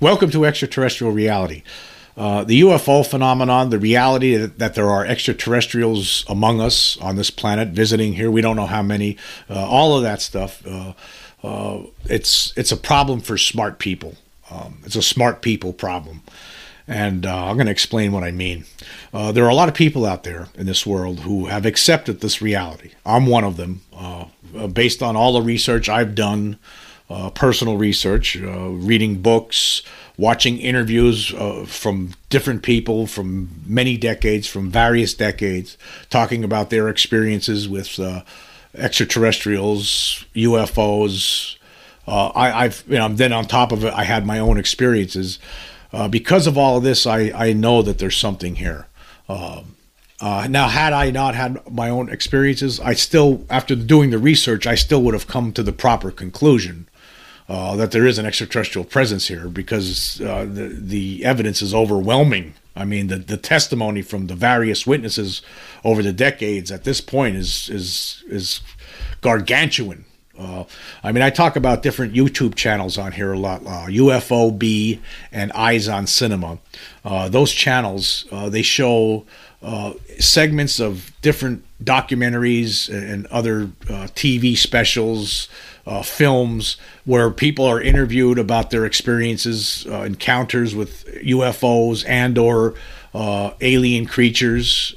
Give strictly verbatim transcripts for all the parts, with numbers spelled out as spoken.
Welcome to Extraterrestrial Reality. Uh, the U F O phenomenon, the reality that, that there are extraterrestrials among us on this planet, visiting here, we don't know how many, uh, all of that stuff, uh, uh, it's it's a problem for smart people. Um, it's a smart people problem. And uh, I'm going to explain what I mean. Uh, there are a lot of people out there in this world who have accepted this reality. I'm one of them, uh, based on all the research I've done, uh, personal research, uh, reading books, watching interviews uh, from different people from many decades, from various decades, talking about their experiences with uh, extraterrestrials, U F Os. Uh, I, I've, you know, then on top of it, I had my own experiences. Uh, because of all of this, I, I know that there's something here. Uh, uh, now, had I not had my own experiences, I still, after doing the research, I still would have come to the proper conclusion uh, that there is an extraterrestrial presence here, because uh, the, the evidence is overwhelming. I mean, the, the testimony from the various witnesses over the decades at this point is, is, is gargantuan. Uh, I mean, I talk about different YouTube channels on here a lot, uh, U F O B and Eyes on Cinema. Uh, those channels, uh, they show uh, segments of different documentaries and other uh, T V specials, uh, films, where people are interviewed about their experiences, uh, encounters with U F Os and or uh, alien creatures.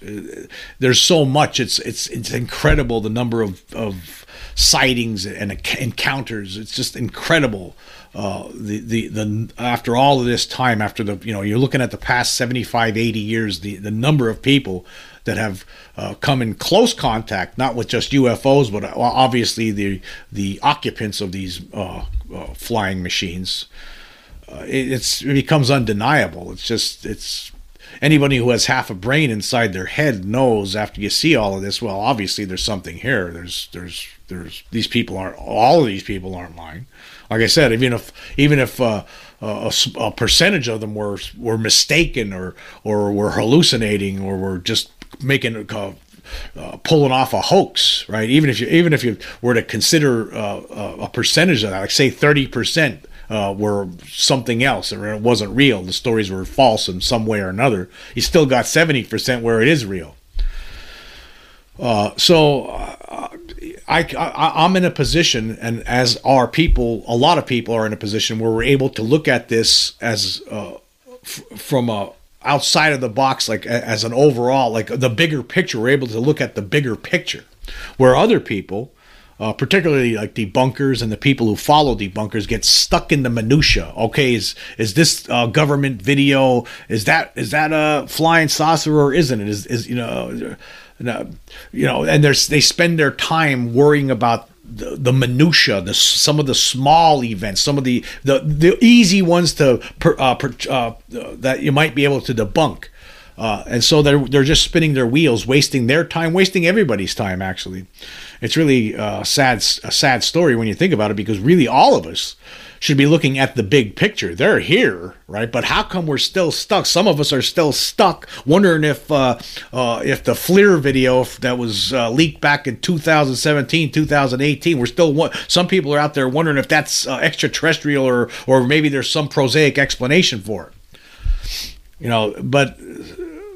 There's so much. It's, it's, it's incredible, the number of, of sightings and encounters. It's just incredible. Uh, the, the, the, after all of this time, after the, you know, you're looking at the past seventy-five, eighty years, the, the number of people that have uh, come in close contact, not with just U F Os, but obviously the, the occupants of these uh, uh, flying machines. Uh, it, it's, it becomes undeniable. It's just, it's, anybody who has half a brain inside their head knows, after you see all of this, well, obviously there's something here. There's, there's, there's, these people aren't, all of these people aren't lying. Like I said, even if, even if uh, a, a percentage of them were, were mistaken or, or were hallucinating or were just making, uh, uh, pulling off a hoax, right? Even if you, even if you were to consider uh, a percentage of that, like say thirty percent. Uh, were something else, or it wasn't real, the stories were false in some way or another, you still got seventy percent where it is real. Uh, so uh, I, I, I'm in a position, and as are people, a lot of people are in a position where we're able to look at this as uh, f- from a outside of the box, like as an overall, like the bigger picture. We're able to look at the bigger picture, where other people, Uh, particularly like debunkers and the people who follow debunkers, get stuck in the minutia. Okay, is is this uh, government video? Is that is that a flying saucer or isn't it? Is is you know, you know, and there's they spend their time worrying about the, the minutia, the some of the small events, some of the the, the easy ones to per, uh, per, uh, that you might be able to debunk. Uh, and so they're they're just spinning their wheels, wasting their time, wasting everybody's time. Actually, it's really uh, sad a sad story when you think about it, because really all of us should be looking at the big picture. They're here, right? But how come we're still stuck? Some of us are still stuck, wondering if uh, uh, if the FLIR video that was uh, leaked back in two thousand seventeen, two thousand eighteen, we're still one- some people are out there wondering if that's uh, extraterrestrial or or maybe there's some prosaic explanation for it. You know, but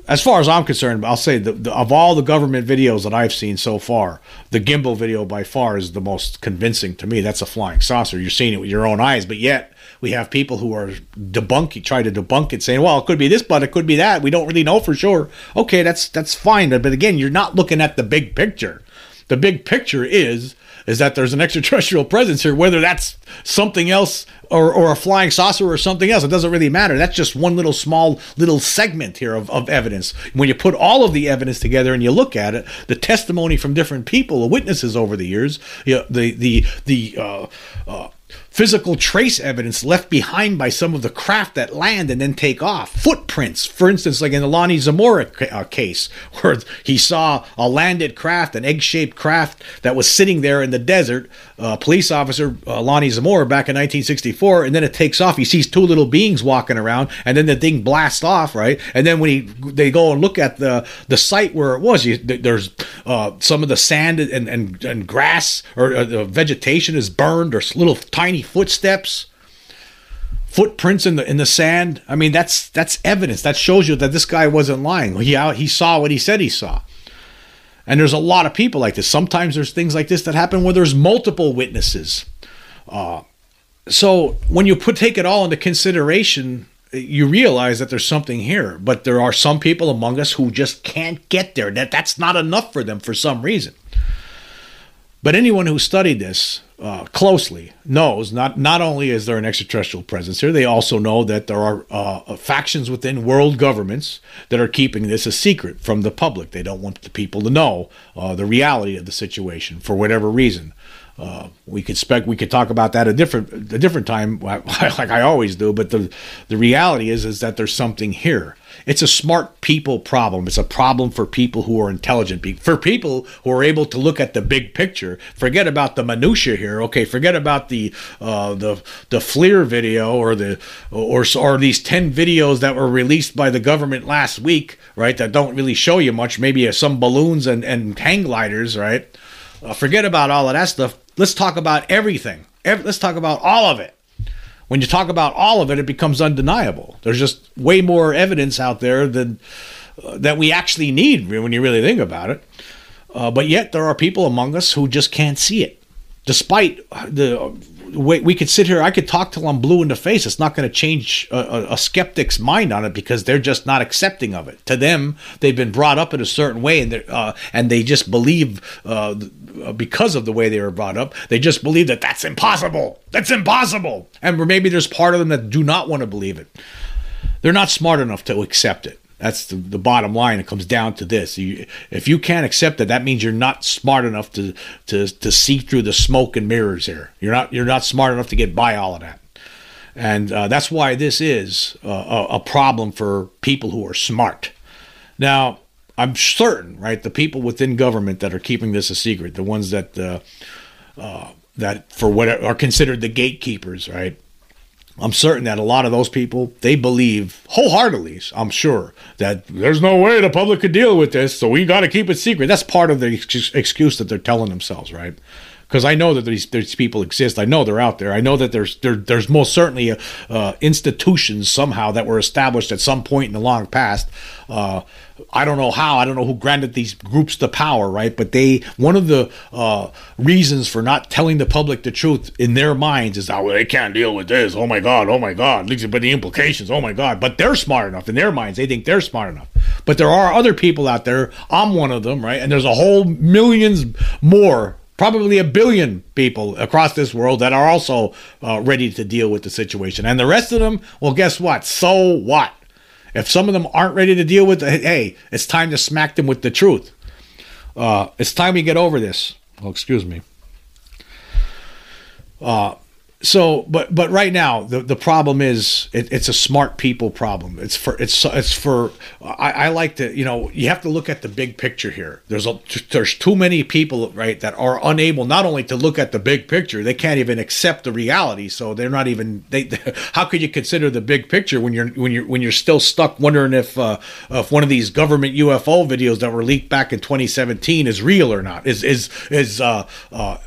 as far as I'm concerned, I'll say the, the, of all the government videos that I've seen so far, the gimbal video by far is the most convincing to me. That's a flying saucer. You're seeing it with your own eyes, but yet we have people who are debunking, try to debunk it, saying, well, it could be this, but it could be that. We don't really know for sure. Okay, that's that's fine. But again, you're not looking at the big picture. The big picture is is that there's an extraterrestrial presence here, whether that's something else or, or a flying saucer or something else. It doesn't really matter. That's just one little small little segment here of, of evidence. When you put all of the evidence together and you look at it, the testimony from different people, the witnesses over the years, you know, the the the uh, uh, physical trace evidence left behind by some of the craft that land and then take off, footprints, for instance, like in the Lonnie Zamora ca- uh, case, where he saw a landed craft, an egg-shaped craft that was sitting there in the desert, uh, police officer uh, Lonnie Zamora back in nineteen sixty-four, and then it takes off. He sees two little beings walking around, and then the thing blasts off, right? And then when he, they go and look at the, the site where it was, you, there's uh, some of the sand and, and, and grass or uh, the vegetation is burned, or little tiny footsteps. footprints in the in the sand. I mean, that's that's evidence. That shows you that this guy wasn't lying. He out, he saw what he said he saw. And there's a lot of people like this. Sometimes there's things like this that happen where there's multiple witnesses. Uh, so when you put take it all into consideration, you realize that there's something here. But there are some people among us who just can't get there. That that's not enough for them for some reason. But anyone who studied this uh, closely knows not, not only is there an extraterrestrial presence here, they also know that there are uh, factions within world governments that are keeping this a secret from the public. They don't want the people to know uh, the reality of the situation for whatever reason. Uh, we could spec, we could talk about that a different a different time, like I always do. But the the reality is is that there's something here. It's a smart people problem. It's a problem for people who are intelligent, for people who are able to look at the big picture. Forget about the minutia here. Okay, forget about the uh, the the FLIR video or the or or these ten videos that were released by the government last week, right? That don't really show you much. Maybe some balloons and and hang gliders, right? Uh, forget about all of that stuff. Let's talk about everything. Every, let's talk about all of it. When you talk about all of it, it becomes undeniable. There's just way more evidence out there than uh, that we actually need when you really think about it. Uh, but yet there are people among us who just can't see it. Despite the way we could sit here, I could talk till I'm blue in the face. It's not going to change a, a, a skeptic's mind on it because they're just not accepting of it. To them, they've been brought up in a certain way, and uh, and they just believe uh, because of the way they were brought up, they just believe that that's impossible. That's impossible. And maybe there's part of them that do not want to believe it. They're not smart enough to accept it. That's the, the bottom line. It comes down to this. You, if you can't accept it, that means you're not smart enough to, to to see through the smoke and mirrors here. You're not you're not smart enough to get by all of that. And uh, that's why this is uh, a, a problem for people who are smart. Now, I'm certain, right, the people within government that are keeping this a secret, the ones that uh, uh, that for what are considered the gatekeepers, right? I'm certain that a lot of those people, they believe wholeheartedly, I'm sure, that there's no way the public could deal with this, so we got to keep it secret. That's part of the ex- excuse that they're telling themselves, right? Because I know that these, these people exist. I know they're out there. I know that there's there, there's most certainly a, uh, institutions somehow that were established at some point in the long past. Uh, I don't know how. I don't know who granted these groups the power, right? But they one of the uh, reasons for not telling the public the truth in their minds is that, well, they can't deal with this. Oh, my God. Oh, my God. But the implications. Oh, my God. But they're smart enough. In their minds, they think they're smart enough. But there are other people out there. I'm one of them, right? And there's a whole millions more, probably a billion people across this world that are also uh, ready to deal with the situation. And the rest of them, well, guess what? So what? If some of them aren't ready to deal with it, hey, it's time to smack them with the truth. Uh, it's time we get over this. Oh, excuse me. Uh, so, but but right now, the, the problem is it, it's a smart people problem. It's for, it's it's for, I, I like to, you know, you have to look at the big picture here. There's a, there's too many people, right, that are unable not only to look at the big picture, they can't even accept the reality. So they're not even, they, they how could you consider the big picture when you're, when you're, when you're still stuck wondering if, uh, if one of these government U F O videos that were leaked back in twenty seventeen is real or not, is, is, is, uh, uh,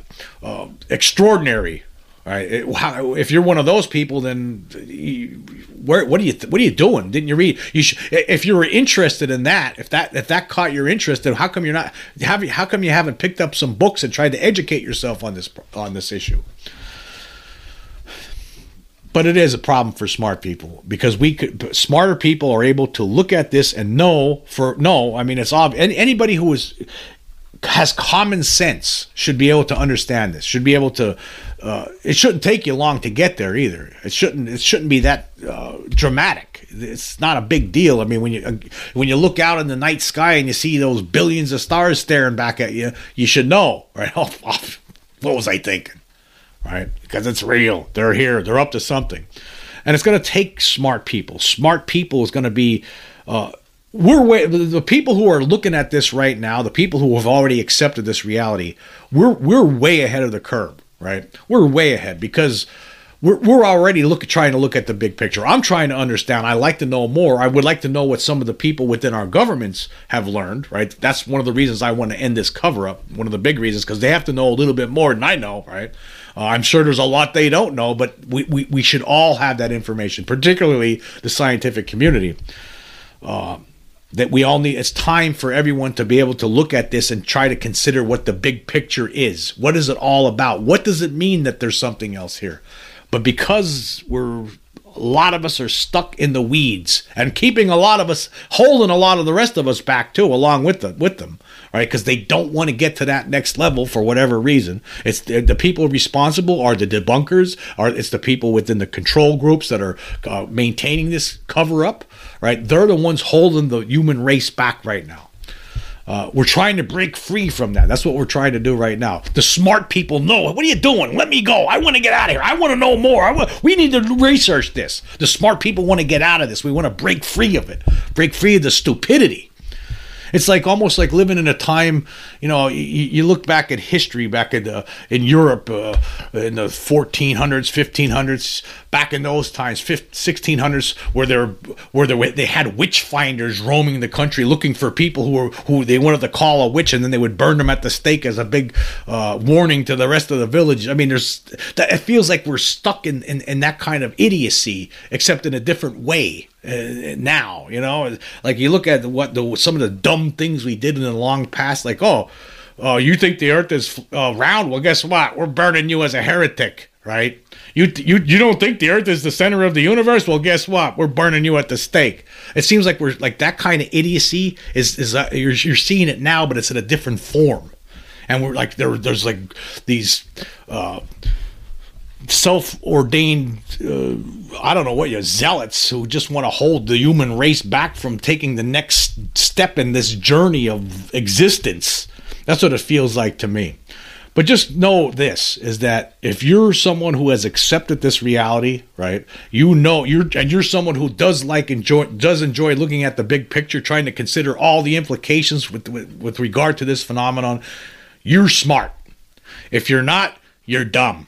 uh extraordinary. All right. It, how, if you're one of those people, then you, where, what are you? What are you doing? Didn't you read? You sh- if you were interested in that, if that if that caught your interest, then how come you're not? Have you, how come you haven't picked up some books and tried to educate yourself on this on this issue? But it is a problem for smart people because we could, smarter people are able to look at this and know for no. I mean, it's obvious. Anybody who is. Has common sense should be able to understand this. Should be able to. Uh, it shouldn't take you long to get there either. It shouldn't. It shouldn't be that uh, dramatic. It's not a big deal. I mean, when you when you look out in the night sky and you see those billions of stars staring back at you, you should know, right? Oh, what was I thinking, right? Because it's real. They're here. They're up to something, and it's going to take smart people. Smart people is going to be. Uh, We're way, the people who are looking at this right now, the people who have already accepted this reality, we're we're way ahead of the curve, right? We're way ahead because we're we're already look, trying to look at the big picture. I'm trying to understand. I like to know more. I would like to know what some of the people within our governments have learned, right? That's one of the reasons I want to end this cover-up, one of the big reasons, because they have to know a little bit more than I know, right? Uh, I'm sure there's a lot they don't know, but we, we, we should all have that information, particularly the scientific community. Uh, that we all need. It's time for everyone to be able to look at this and try to consider what the big picture is. What is it all about? What does it mean that there's something else here? But because we're, a lot of us are stuck in the weeds and keeping a lot of us, holding a lot of the rest of us back too, along with them, with them, right? Because they don't want to get to that next level for whatever reason. It's the, the people responsible are the debunkers, or it's the people within the control groups that are uh, maintaining this cover up, right? They're the ones holding the human race back right now. Uh, we're trying to break free from that. That's what we're trying to do right now. The smart people know. What are you doing? Let me go. I want to get out of here. I want to know more. I want, we need to research this. The smart people want to get out of this. We want to break free of it. Break free of the stupidity. It's like almost like living in a time, you know, you, you look back at history back in, the, in Europe uh, in the fourteen hundreds, fifteen hundreds, back in those times, sixteen hundreds, where there where there, they had witch finders roaming the country looking for people who were who they wanted to call a witch, and then they would burn them at the stake as a big uh, warning to the rest of the village. I mean, there's it feels like we're stuck in, in, in that kind of idiocy, except in a different way uh, now. You know, like you look at what the, some of the dumb things we did in the long past, like oh, uh, you think the Earth is uh, round? Well, guess what? We're burning you as a heretic. Right? You, you you don't think the Earth is the center of the universe? Well, guess what? We're burning you at the stake. It seems like we're like that kind of idiocy is is uh, you're you're seeing it now, but it's in a different form. And we're like there there's like these uh, self-ordained uh, I don't know what you zealots who just want to hold the human race back from taking the next step in this journey of existence. That's what it feels like to me. But just know this, is that if you're someone who has accepted this reality, right, you know, you're and you're someone who does like enjoy does enjoy looking at the big picture, trying to consider all the implications with with, with regard to this phenomenon, you're smart. If you're not, you're dumb.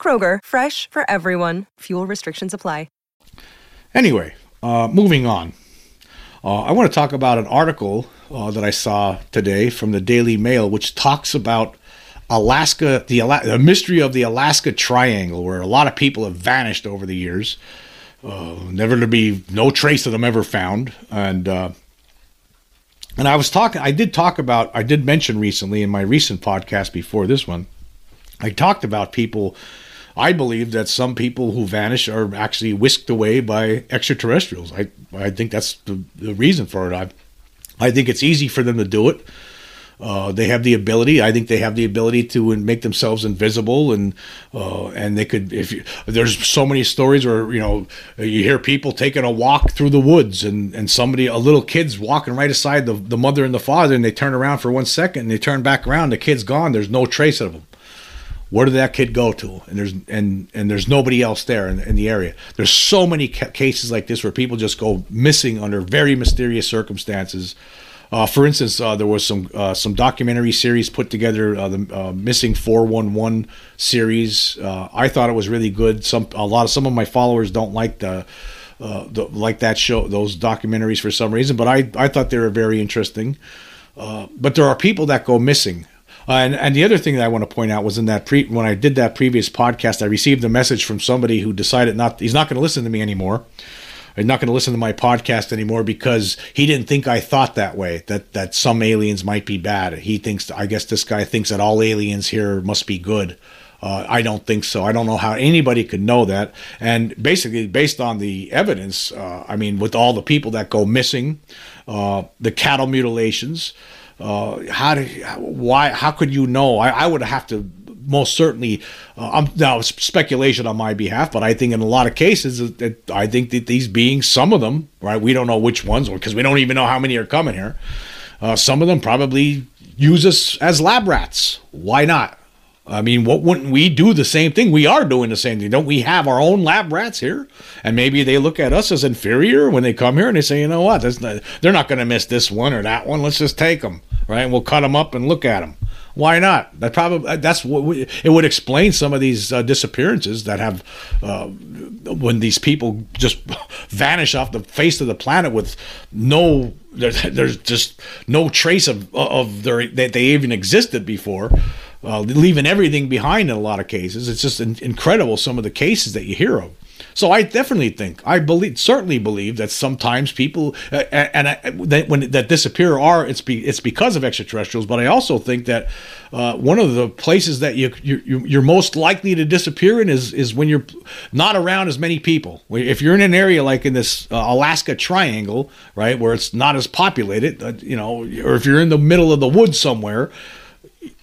Kroger, fresh for everyone. Fuel restrictions apply. Anyway, uh, moving on. Uh, I want to talk about an article uh, that I saw today from the Daily Mail, which talks about Alaska, the, Ala- the mystery of the Alaska Triangle, where a lot of people have vanished over the years, uh, never to be, no trace of them ever found. And uh, and I was talking, I did talk about, I did mention recently in my recent podcast before this one, I talked about people. I believe that some people who vanish are actually whisked away by extraterrestrials. I I think that's the, the reason for it. I I think it's easy for them to do it. Uh, they have the ability. I think they have the ability to make themselves invisible, and uh, and they could. If you, there's so many stories where you know you hear people taking a walk through the woods, and, and somebody a little kid's walking right aside the the mother and the father, and they turn around for one second, and they turn back around. The kid's gone. There's no trace of him. Where did that kid go to? And there's and, and there's nobody else there in, in the area. There's so many ca- cases like this where people just go missing under very mysterious circumstances. Uh, for instance, uh, there was some uh, some documentary series put together, uh, the uh, Missing four one one series. Uh, I thought it was really good. Some a lot of some of my followers don't like the, uh, the like that show, those documentaries for some reason. But I I thought they were very interesting. Uh, but there are people that go missing. Uh, and, and the other thing that I want to point out was in that pre- when I did that previous podcast, I received a message from somebody who decided not he's not going to listen to me anymore. He's not going to listen to my podcast anymore because he didn't think I thought that way, that that some aliens might be bad. He thinks I guess this guy thinks that all aliens here must be good. Uh, I don't think so. I don't know how anybody could know that. And basically, based on the evidence, uh, I mean, with all the people that go missing, uh, the cattle mutilations, uh, how do, why, how could you know? I, I would have to most certainly. Uh, I'm, now, it's speculation on my behalf, but I think in a lot of cases, it, it, I think that these beings, some of them, right? We don't know which ones, because we don't even know how many are coming here. Uh, some of them probably use us as lab rats. Why not? I mean, what wouldn't we do the same thing? We are doing the same thing. Don't we have our own lab rats here? And maybe they look at us as inferior when they come here and they say, you know what, that's not, they're not going to miss this one or that one. Let's just take them, right? And we'll cut them up and look at them. Why not? That probably, that's what we, it would explain some of these uh, disappearances that have, uh, when these people just vanish off the face of the planet with no, there, there's just no trace of, of their, that they even existed before. Uh, leaving everything behind in a lot of cases. It's just in- incredible some of the cases that you hear of. So I definitely think, I believe, certainly believe that sometimes people uh, and I, that when that disappear are it's be, it's because of extraterrestrials. But I also think that uh, one of the places that you, you you're most likely to disappear in is is when you're not around as many people. If you're in an area like in this uh, Alaska Triangle, right, where it's not as populated, uh, you know, or if you're in the middle of the woods somewhere.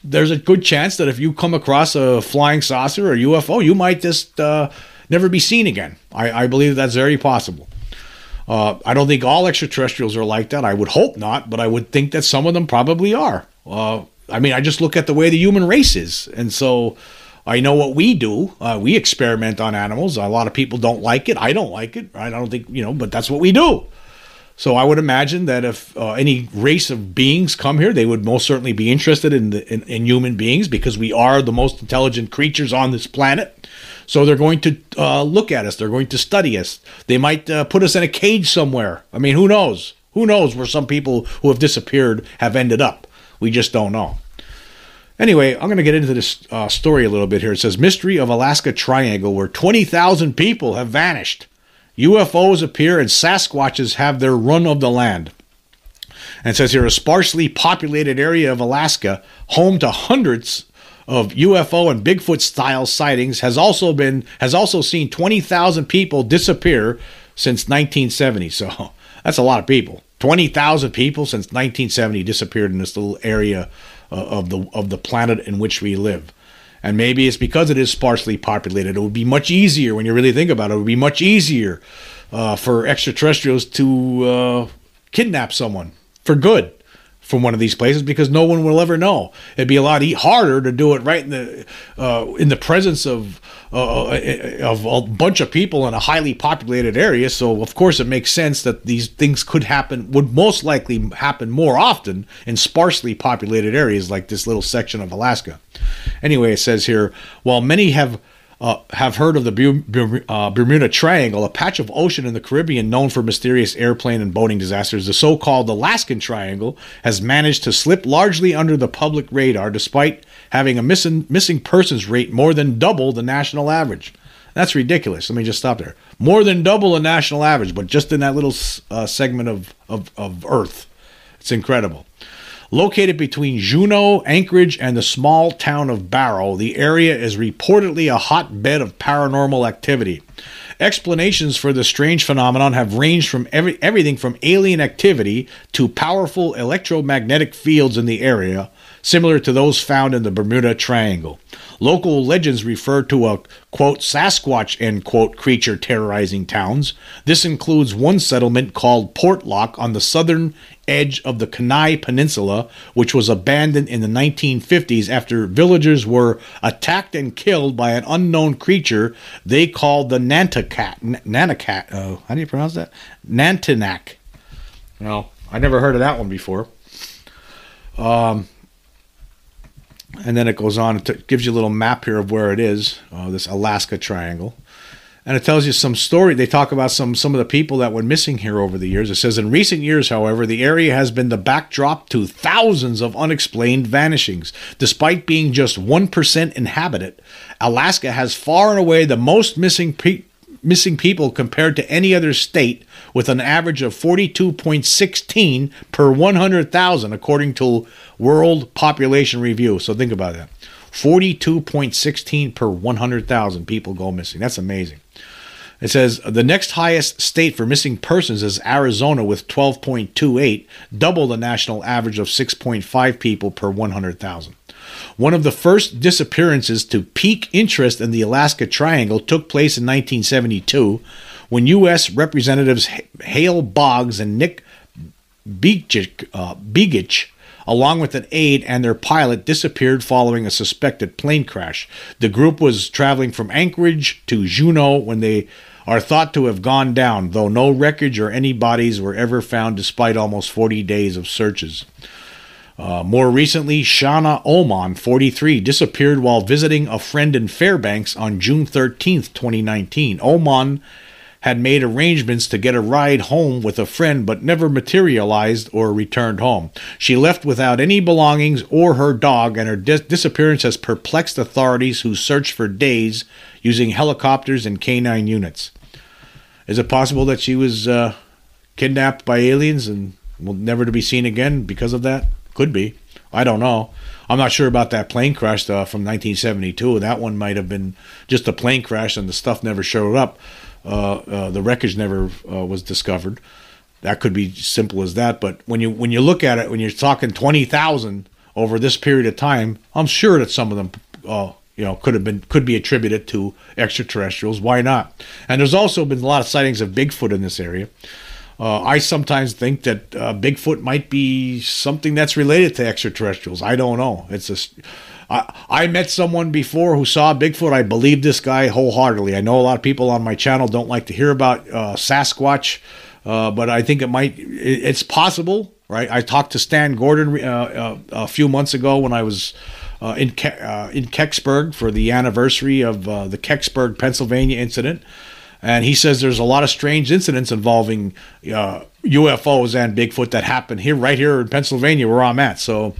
There's a good chance that if you come across a flying saucer or U F O, you might just uh, never be seen again. I, I believe that's very possible. Uh, I don't think all extraterrestrials are like that. I would hope not, but I would think that some of them probably are. Uh, I mean, I just look at the way the human race is. And so I know what we do. Uh, we experiment on animals. A lot of people don't like it. I don't like it. I don't think, you know, but that's what we do. So I would imagine that if uh, any race of beings come here, they would most certainly be interested in, the, in in human beings because we are the most intelligent creatures on this planet. So they're going to uh, look at us. They're going to study us. They might uh, put us in a cage somewhere. I mean, who knows? Who knows where some people who have disappeared have ended up? We just don't know. Anyway, I'm going to get into this uh, story a little bit here. It says, Mystery of Alaska Triangle, where twenty thousand people have vanished. U F Os appear and Sasquatches have their run of the land. And it says here, a sparsely populated area of Alaska, home to hundreds of U F O and Bigfoot-style sightings, has also been has also seen twenty thousand people disappear since nineteen seventy. So that's a lot of people. twenty thousand people since nineteen seventy disappeared in this little area of the of the planet in which we live. And maybe it's because it is sparsely populated. It would be much easier, when you really think about it, it would be much easier uh, for extraterrestrials to uh, kidnap someone for good from one of these places because no one will ever know. It'd be a lot harder to do it right in the uh, in the presence of, uh, of a bunch of people in a highly populated area. So, of course, it makes sense that these things could happen, would most likely happen more often in sparsely populated areas like this little section of Alaska. Anyway, it says here, while many have uh, have heard of the Bermuda, uh, Bermuda Triangle, a patch of ocean in the Caribbean known for mysterious airplane and boating disasters, the so-called Alaskan Triangle has managed to slip largely under the public radar despite having a missing, missing persons rate more than double the national average. That's ridiculous. Let me just stop there. More than double the national average, but just in that little uh, segment of, of, of Earth. It's incredible. Located between Juneau, Anchorage, and the small town of Barrow, the area is reportedly a hotbed of paranormal activity. Explanations for the strange phenomenon have ranged from every, everything from alien activity to powerful electromagnetic fields in the area, similar to those found in the Bermuda Triangle. Local legends refer to a, quote, Sasquatch, end quote, creature terrorizing towns. This includes one settlement called Portlock on the southern edge of the Kenai Peninsula, which was abandoned in the nineteen fifties after villagers were attacked and killed by an unknown creature they called the Nantacat. N- Nantacat. Oh, how do you pronounce that? Nantanak. Well, I never heard of that one before. Um... And then it goes on, it t- gives you a little map here of where it is, uh, this Alaska Triangle. And it tells you some story. They talk about some, some of the people that went missing here over the years. It says, in recent years, however, the area has been the backdrop to thousands of unexplained vanishings. Despite being just one percent inhabited, Alaska has far and away the most missing pe- missing people compared to any other state, with an average of forty-two point one six per one hundred thousand, according to World Population Review. So think about that. forty-two point one six per one hundred thousand people go missing. That's amazing. It says the next highest state for missing persons is Arizona with twelve point two eight, double the national average of six point five people per one hundred thousand. One of the first disappearances to pique interest in the Alaska Triangle took place in nineteen seventy-two when U S Representatives Hale Boggs and Nick Bigich, uh, Bigich, along with an aide and their pilot, disappeared following a suspected plane crash. The group was traveling from Anchorage to Juneau when they are thought to have gone down, though no wreckage or any bodies were ever found despite almost forty days of searches. Uh, more recently, Shauna Oman, forty-three, disappeared while visiting a friend in Fairbanks on June thirteenth, twenty nineteen. Oman had made arrangements to get a ride home with a friend but never materialized or returned home. She left without any belongings or her dog, and her dis- disappearance has perplexed authorities who searched for days using helicopters and canine units. Is it possible that she was uh, kidnapped by aliens and will never to be seen again because of that? Could be. I don't know. I'm not sure about that plane crash uh, from nineteen seventy-two. That one might have been just a plane crash and the stuff never showed up. Uh, uh, the wreckage never uh, was discovered. That could be simple as that. But when you when you look at it, when you're talking twenty thousand over this period of time, I'm sure that some of them, uh, you know, could have been could be attributed to extraterrestrials. Why not? And there's also been a lot of sightings of Bigfoot in this area. Uh, I sometimes think that uh, Bigfoot might be something that's related to extraterrestrials. I don't know. It's a I, I met someone before who saw Bigfoot. I believe this guy wholeheartedly. I know a lot of people on my channel don't like to hear about uh, Sasquatch, uh, but I think it might. It, it's possible, right? I talked to Stan Gordon uh, uh, a few months ago when I was uh, in Ke- uh, in Kecksburg for the anniversary of uh, the Kecksburg, Pennsylvania incident. And he says there's a lot of strange incidents involving uh, U F Os and Bigfoot that happen here, right here in Pennsylvania, where I'm at. So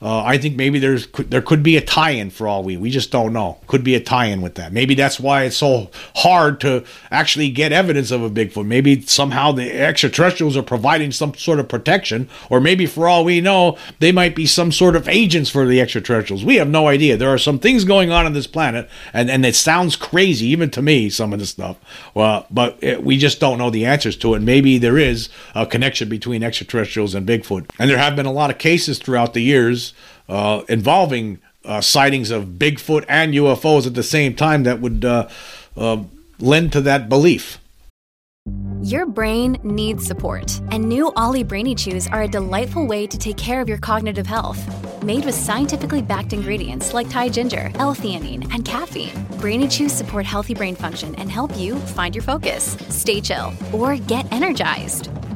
uh, I think maybe there's there could be a tie-in for all we we just don't know. Could be a tie-in with that. Maybe that's why it's so hard to actually get evidence of a Bigfoot. Maybe somehow the extraterrestrials are providing some sort of protection, or maybe for all we know, they might be some sort of agents for the extraterrestrials. We have no idea. There are some things going on on this planet, and, and it sounds crazy, even to me, some of this stuff. Well, but it, we just don't know the answers to it. Maybe there is a connection between extraterrestrials and Bigfoot. And there have been a lot of cases throughout the years uh, involving uh, sightings of Bigfoot and U F Os at the same time that would uh, uh, lend to that belief. Your brain needs support, and new Ollie Brainy Chews are a delightful way to take care of your cognitive health. Made with scientifically backed ingredients like Thai ginger, L-theanine, and caffeine, Brainy Chews support healthy brain function and help you find your focus, stay chill, or get energized.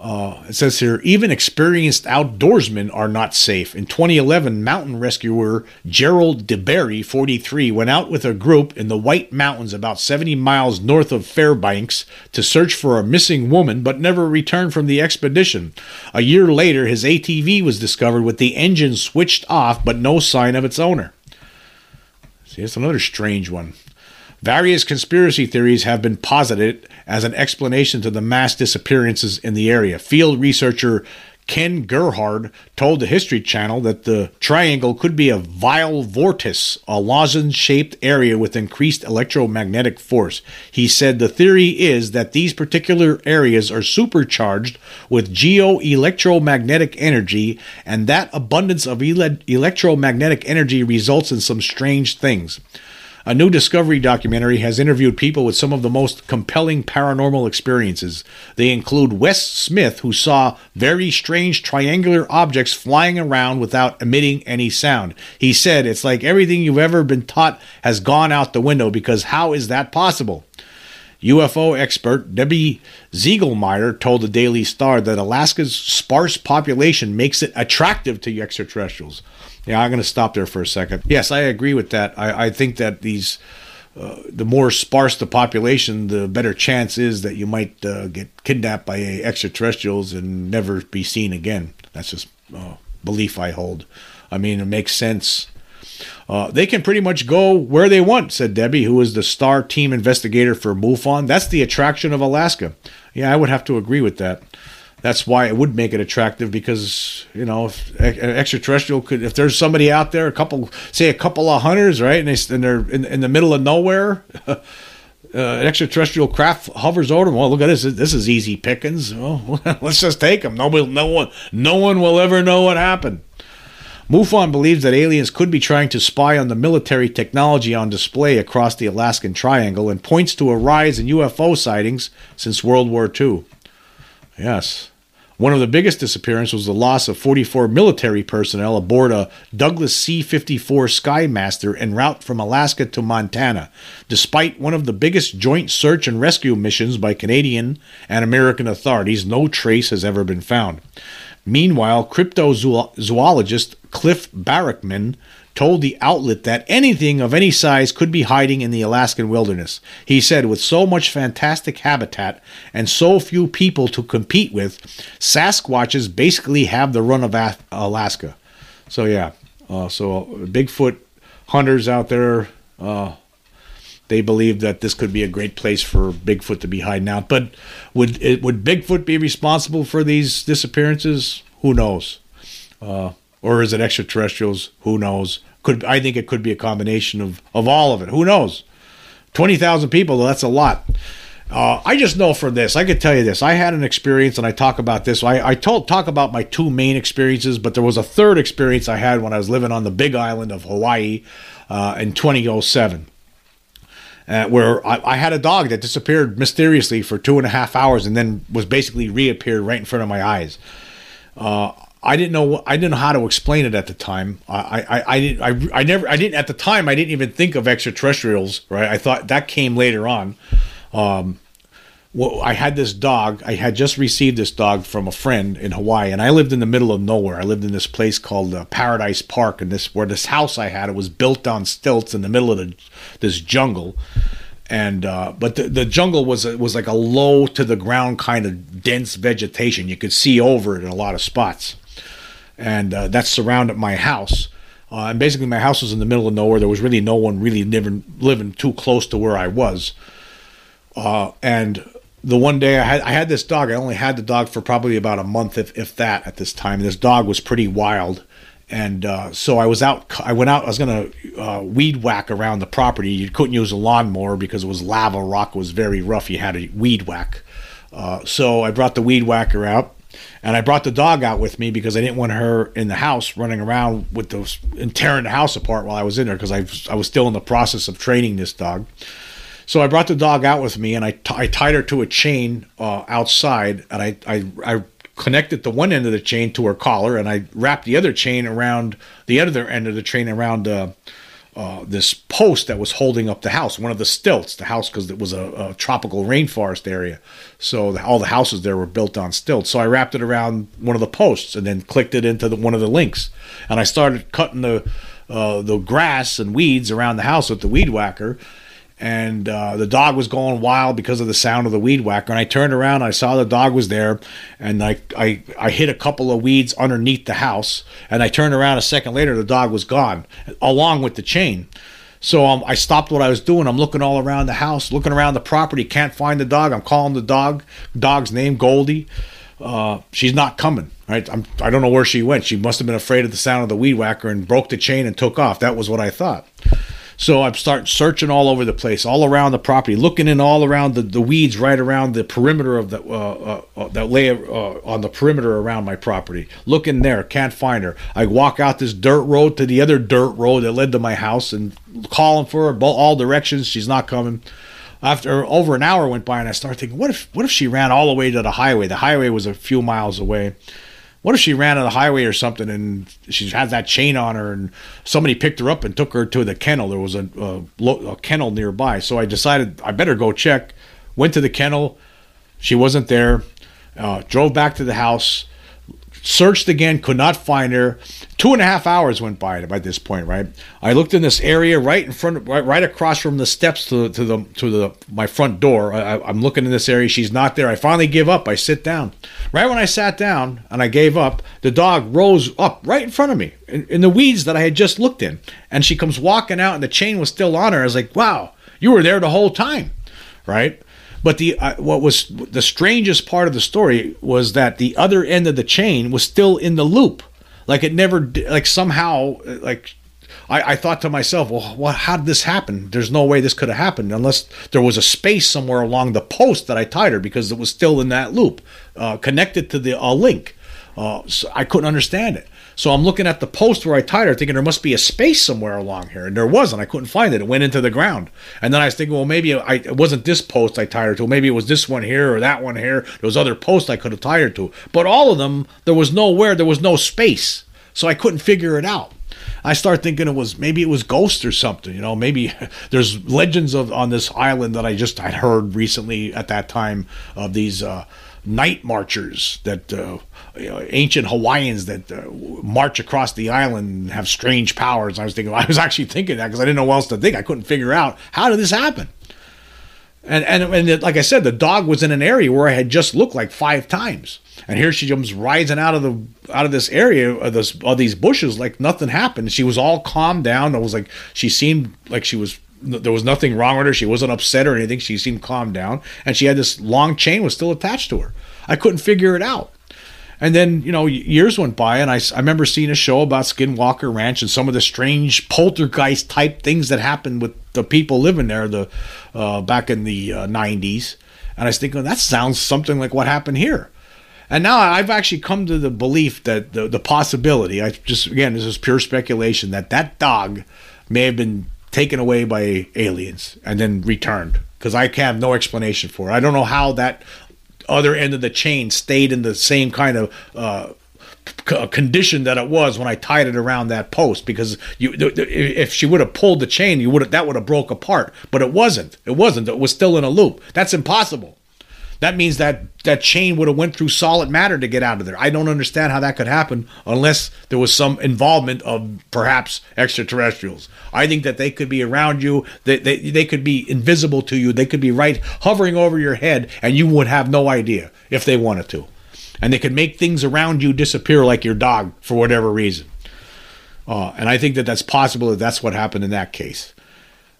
Uh, it says here, even experienced outdoorsmen are not safe. In twenty eleven, mountain rescuer Gerald DeBerry, forty-three, went out with a group in the White Mountains about seventy miles north of Fairbanks to search for a missing woman, but never returned from the expedition. A year later, his A T V was discovered with the engine switched off, but no sign of its owner. See, it's another strange one. Various conspiracy theories have been posited as an explanation to the mass disappearances in the area. Field researcher Ken Gerhard told the History Channel that the triangle could be a vile vortex, a lozenge-shaped area with increased electromagnetic force. He said the theory is that these particular areas are supercharged with geo-electromagnetic energy, and that abundance of ele- electromagnetic energy results in some strange things. A new Discovery documentary has interviewed people with some of the most compelling paranormal experiences. They include Wes Smith, who saw very strange triangular objects flying around without emitting any sound. He said, "It's like everything you've ever been taught has gone out the window, because how is that possible?" U F O expert Debbie Zieglemyer told the Daily Star that Alaska's sparse population makes it attractive to extraterrestrials. Yeah, I'm going to stop there for a second. Yes, I agree with that. I, I think that these, uh, the more sparse the population, the better chance is that you might uh, get kidnapped by extraterrestrials and never be seen again. That's just uh, belief I hold. I mean, it makes sense. Uh, they can pretty much go where they want, said Debbie, who is the star team investigator for MUFON. That's the attraction of Alaska. Yeah, I would have to agree with that. That's why it would make it attractive, because, you know, if an extraterrestrial could, if there's somebody out there, a couple, say a couple of hunters, right, and, they, and they're in, in the middle of nowhere, uh, an extraterrestrial craft hovers over them. Well, look at this. This is easy pickings. Well, let's just take them. Nobody, no one, no one will ever know what happened. MUFON believes that aliens could be trying to spy on the military technology on display across the Alaskan Triangle, and points to a rise in U F O sightings since World War Two. Yes. One of the biggest disappearances was the loss of forty-four military personnel aboard a Douglas C fifty-four Skymaster en route from Alaska to Montana, despite one of the biggest joint search and rescue missions by Canadian and American authorities. No trace has ever been found. Meanwhile, cryptozoologist Cliff Barrickman told the outlet that anything of any size could be hiding in the Alaskan wilderness. He said, with so much fantastic habitat and so few people to compete with, Sasquatches basically have the run of Alaska. So, yeah. Uh, so, Bigfoot hunters out there, uh, they believe that this could be a great place for Bigfoot to be hiding out. But would it, would Bigfoot be responsible for these disappearances? Who knows? Uh, or is it extraterrestrials? Who knows? Could I think it could be a combination of, of all of it. Who knows? twenty thousand people, that's a lot. Uh, I just know for this, I could tell you this. I had an experience, and I talk about this. I, I told talk about my two main experiences, but there was a third experience I had when I was living on the big island of Hawaii uh, in twenty oh seven. Uh, where I, I had a dog that disappeared mysteriously for two and a half hours and then was basically reappeared right in front of my eyes. Uh, I didn't know I didn't know how to explain it at the time. I I I didn't I, I never I didn't at the time I didn't even think of extraterrestrials, right? I thought that came later on. Um, well, I had this dog. I had just received this dog from a friend in Hawaii, and I lived in the middle of nowhere. I lived in this place called uh, Paradise Park, and this where this house I had, it was built on stilts in the middle of the, this jungle. And uh, but the, the jungle was was like a low to the ground kind of dense vegetation. You could see over it in a lot of spots, and uh, that surrounded my house. Uh, and basically, my house was in the middle of nowhere. There was really no one really living living too close to where I was. Uh, and the one day I had I had this dog. I only had the dog for probably about a month, if if that, at this time. And this dog was pretty wild. And uh, so I was out, I went out, I was going to uh, weed whack around the property. You couldn't use a lawnmower because it was lava, rock was very rough. You had to weed whack. Uh, so I brought the weed whacker out, and I brought the dog out with me because I didn't want her in the house running around with those and tearing the house apart while I was in there, because I, I was still in the process of training this dog. So I brought the dog out with me, and I, t- I tied her to a chain uh, outside, and I, I, I connected the one end of the chain to her collar, and I wrapped the other chain around the other end of the chain around uh, uh, this post that was holding up the house, one of the stilts, the house, because it was a, a tropical rainforest area. So the, all the houses there were built on stilts. So I wrapped it around one of the posts and then clicked it into the, one of the links. And I started cutting the, uh, the grass and weeds around the house with the weed whacker. And uh, the dog was going wild because of the sound of the weed whacker. And I turned around, I saw the dog was there, and I, I I hit a couple of weeds underneath the house. And I turned around a second later, the dog was gone, along with the chain. So um, I stopped what I was doing. I'm looking all around the house, looking around the property, can't find the dog. I'm calling the dog, dog's name, Goldie. Uh, she's not coming. Right? I'm, I don't know where she went. She must have been afraid of the sound of the weed whacker and broke the chain and took off. That was what I thought. So I start searching all over the place, all around the property, looking in all around the, the weeds right around the perimeter of the uh, uh, that lay uh, on the perimeter around my property. Looking there, can't find her. I walk out this dirt road to the other dirt road that led to my house and calling for her all directions. She's not coming. After over an hour went by, and I started thinking, what if what if she ran all the way to the highway? The highway was a few miles away. What if she ran on the highway or something, and she had that chain on her, and somebody picked her up and took her to the kennel? There was a, a, a kennel nearby, so I decided I better go check. Went to the kennel. She wasn't there. Uh, drove back to the house. Searched again. Could not find her. Two and a half hours went by by this point, right? I looked in this area right in front, right, right across from the steps to, to the to the my front door. I, I'm looking in this area. She's not there. I finally give up. I sit down. Right when I sat down and I gave up, the dog rose up right in front of me in, in the weeds that I had just looked in. And she comes walking out, and the chain was still on her. I was like, "Wow, you were there the whole time, right?" But the uh, what was the strangest part of the story was that the other end of the chain was still in the loop. Like it never, like somehow, like I, I thought to myself, well, what, how did this happen? There's no way this could have happened unless there was a space somewhere along the post that I tied her, because it was still in that loop, uh, connected to the uh, link. Uh, so I couldn't understand it. So I'm looking at the post where I tied her, thinking there must be a space somewhere along here, and there wasn't. I couldn't find it. It went into the ground. And then I was thinking, well, maybe I, it wasn't this post I tied her to. Maybe it was this one here or that one here. There was other posts I could have tied her to. But all of them, there was nowhere. There was no space. So I couldn't figure it out. I start thinking it was maybe it was ghosts or something. You know, maybe there's legends of on this island that I just I heard recently at that time of these uh, night marchers that. Uh, You know, ancient Hawaiians that uh, march across the island and have strange powers. I was thinking, I was actually thinking that because I didn't know what else to think. I couldn't figure out how did this happen. And and and it, like I said, the dog was in an area where I had just looked like five times, and here she comes rising out of the out of this area of this of these bushes like nothing happened. She was all calmed down. I was like, she seemed like she was. There was nothing wrong with her. She wasn't upset or anything. She seemed calmed down, and she had this long chain was still attached to her. I couldn't figure it out. And then, you know, years went by, and I, I remember seeing a show about Skinwalker Ranch and some of the strange poltergeist-type things that happened with the people living there the uh, back in the uh, nineties. And I was thinking, that sounds something like what happened here. And now I've actually come to the belief that the, the possibility, I just again, this is pure speculation, that that dog may have been taken away by aliens and then returned, because I have no explanation for it. I don't know how that other end of the chain stayed in the same kind of uh, c- condition that it was when I tied it around that post, because you, th- th- if she would have pulled the chain, you would have, that would have broke apart. But it wasn't. It wasn't. It was still in a loop. That's impossible. That means that that chain would have went through solid matter to get out of there. I don't understand how that could happen unless there was some involvement of perhaps extraterrestrials. I think that they could be around you. They, they, they could be invisible to you. They could be right hovering over your head, and you would have no idea if they wanted to. And they could make things around you disappear like your dog for whatever reason. Uh, and I think that that's possible that that's what happened in that case.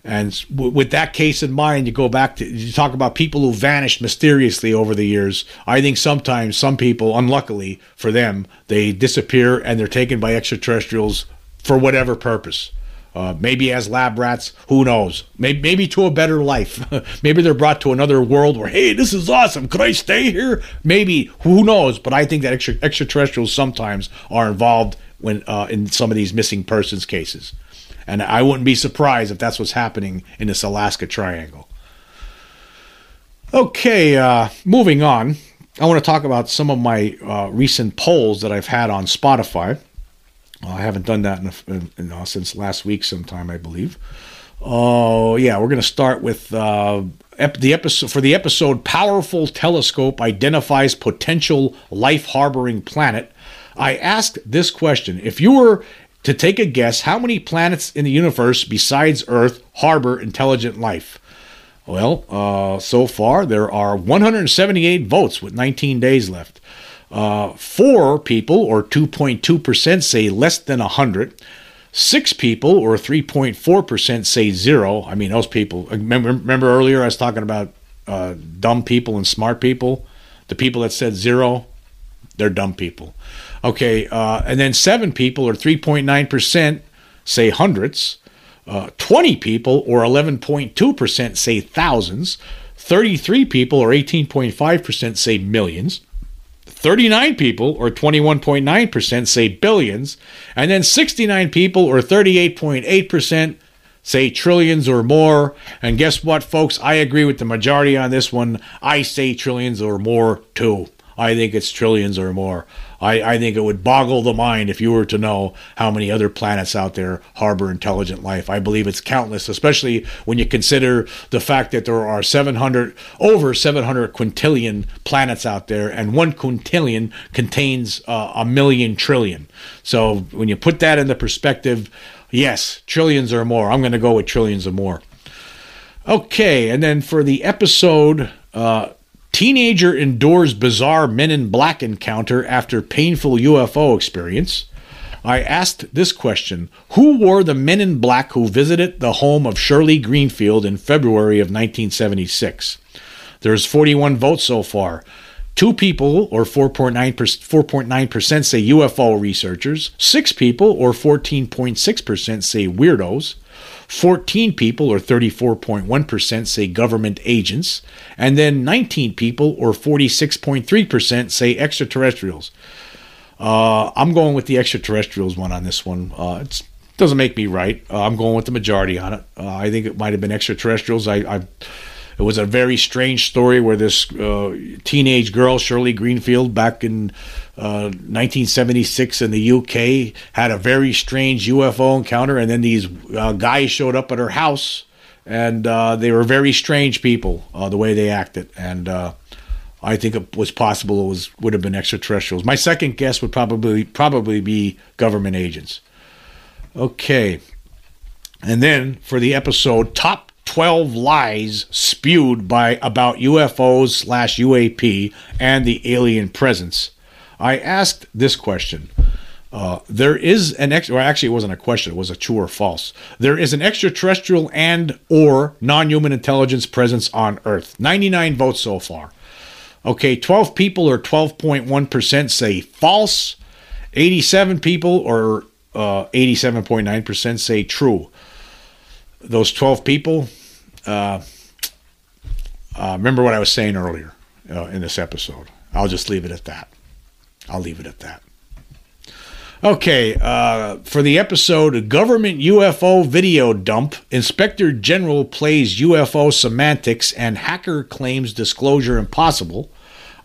And with that case in mind, you go back to, you talk about people who vanished mysteriously over the years. I think sometimes some people, unluckily for them, they disappear and they're taken by extraterrestrials for whatever purpose. Uh, maybe as lab rats, who knows? Maybe, maybe to a better life. Maybe they're brought to another world where, hey, this is awesome. Could I stay here? Maybe, who knows? But I think that extra, extraterrestrials sometimes are involved when uh, in some of these missing persons cases. And I wouldn't be surprised if that's what's happening in this Alaska Triangle. Okay, uh, moving on. I want to talk about some of my uh, recent polls that I've had on Spotify. Uh, I haven't done that in a, in, in, uh, since last week sometime, I believe. Oh, uh, yeah, we're going to start with uh, ep- the episode for the episode Powerful Telescope Identifies Potential Life-Harboring Planet. I asked this question. If you were to take a guess, how many planets in the universe besides Earth harbor intelligent life? Well, uh, so far there are one hundred seventy-eight votes with nineteen days left. Uh, four people, or two point two percent, say less than one hundred. Six people, or three point four percent, say zero. I mean, those people, remember, remember earlier I was talking about uh, dumb people and smart people? The people that said zero, they're dumb people. Okay, uh, and then seven people, or three point nine percent, say hundreds. Uh, twenty people, or eleven point two percent, say thousands. thirty-three people, or eighteen point five percent, say millions. thirty-nine people, or twenty-one point nine percent, say billions. And then sixty-nine people, or thirty-eight point eight percent, say trillions or more. And guess what, folks? I agree with the majority on this one. I say trillions or more, too. I think it's trillions or more. I, I think it would boggle the mind if you were to know how many other planets out there harbor intelligent life. I believe it's countless, especially when you consider the fact that there are seven hundred, over seven hundred quintillion planets out there, and one quintillion contains uh, a million trillion. So when you put that into perspective, yes, trillions or more. I'm going to go with trillions or more. Okay, and then for the episode... Uh, Teenager endures bizarre men in black encounter after painful U F O experience. I asked this question: who were the men in black who visited the home of Shirley Greenfield in February of nineteen seventy-six? There's forty-one votes so far. Two people, or four point nine percent, say U F O researchers. Six people, or fourteen point six percent, say weirdos. fourteen people, or thirty-four point one percent, say government agents, and then nineteen people, or forty-six point three percent, say extraterrestrials. Uh, I'm going with the extraterrestrials one on this one. Uh, it doesn't make me right. Uh, I'm going with the majority on it. Uh, I think it might have been extraterrestrials. I, I It was a very strange story where this uh, teenage girl, Shirley Greenfield, back in uh, nineteen seventy-six in the U K, had a very strange U F O encounter, and then these uh, guys showed up at her house, and uh, they were very strange people, uh, the way they acted, and uh, I think it was possible it was would have been extraterrestrials. My second guess would probably probably be government agents. Okay, and then for the episode, top twelve lies spewed by about U F Os slash U A P and the alien presence. I asked this question. Uh, there is an ex- well, actually it wasn't a question, it was a true or false. There is an extraterrestrial and or non-human intelligence presence on Earth. ninety-nine votes so far. Okay, twelve people, or twelve point one percent, say false. eighty-seven people, or uh, eighty-seven point nine percent, say true. Those twelve people, uh, uh, remember what I was saying earlier uh, in this episode. I'll just leave it at that. I'll leave it at that. Okay, uh, for the episode, Government U F O Video Dump, Inspector General plays U F O semantics and hacker claims disclosure impossible.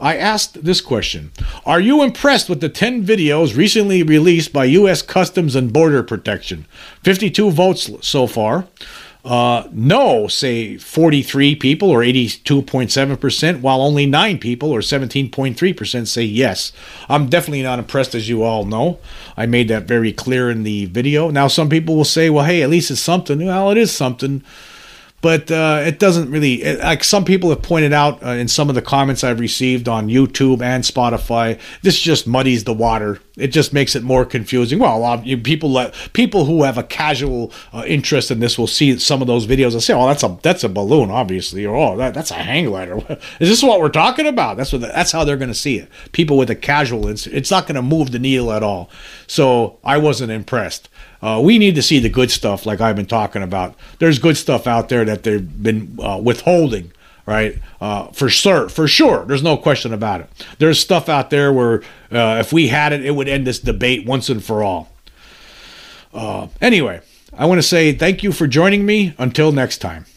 I asked this question: are you impressed with the ten videos recently released by U S Customs and Border Protection? fifty-two votes so far. Uh, no, say forty-three people, or eighty-two point seven percent, while only nine people, or seventeen point three percent, say yes. I'm definitely not impressed, as you all know. I made that very clear in the video. Now, some people will say, well, hey, at least it's something. Well, it is something. But uh, it doesn't really, it, like some people have pointed out uh, in some of the comments I've received on YouTube and Spotify, this just muddies the water. It just makes it more confusing. Well, uh, you, people let, people who have a casual uh, interest in this will see some of those videos and say, oh, that's a that's a balloon, obviously, or oh, that, that's a hang glider. Is this what we're talking about? That's what the, that's how they're going to see it. People with a casual interest, it's not going to move the needle at all. So I wasn't impressed. Uh, we need to see the good stuff, like I've been talking about. There's good stuff out there that they've been uh, withholding, right? Uh, for sure, for sure. There's no question about it. There's stuff out there where uh, if we had it, it would end this debate once and for all. Uh, anyway, I want to say thank you for joining me. Until next time.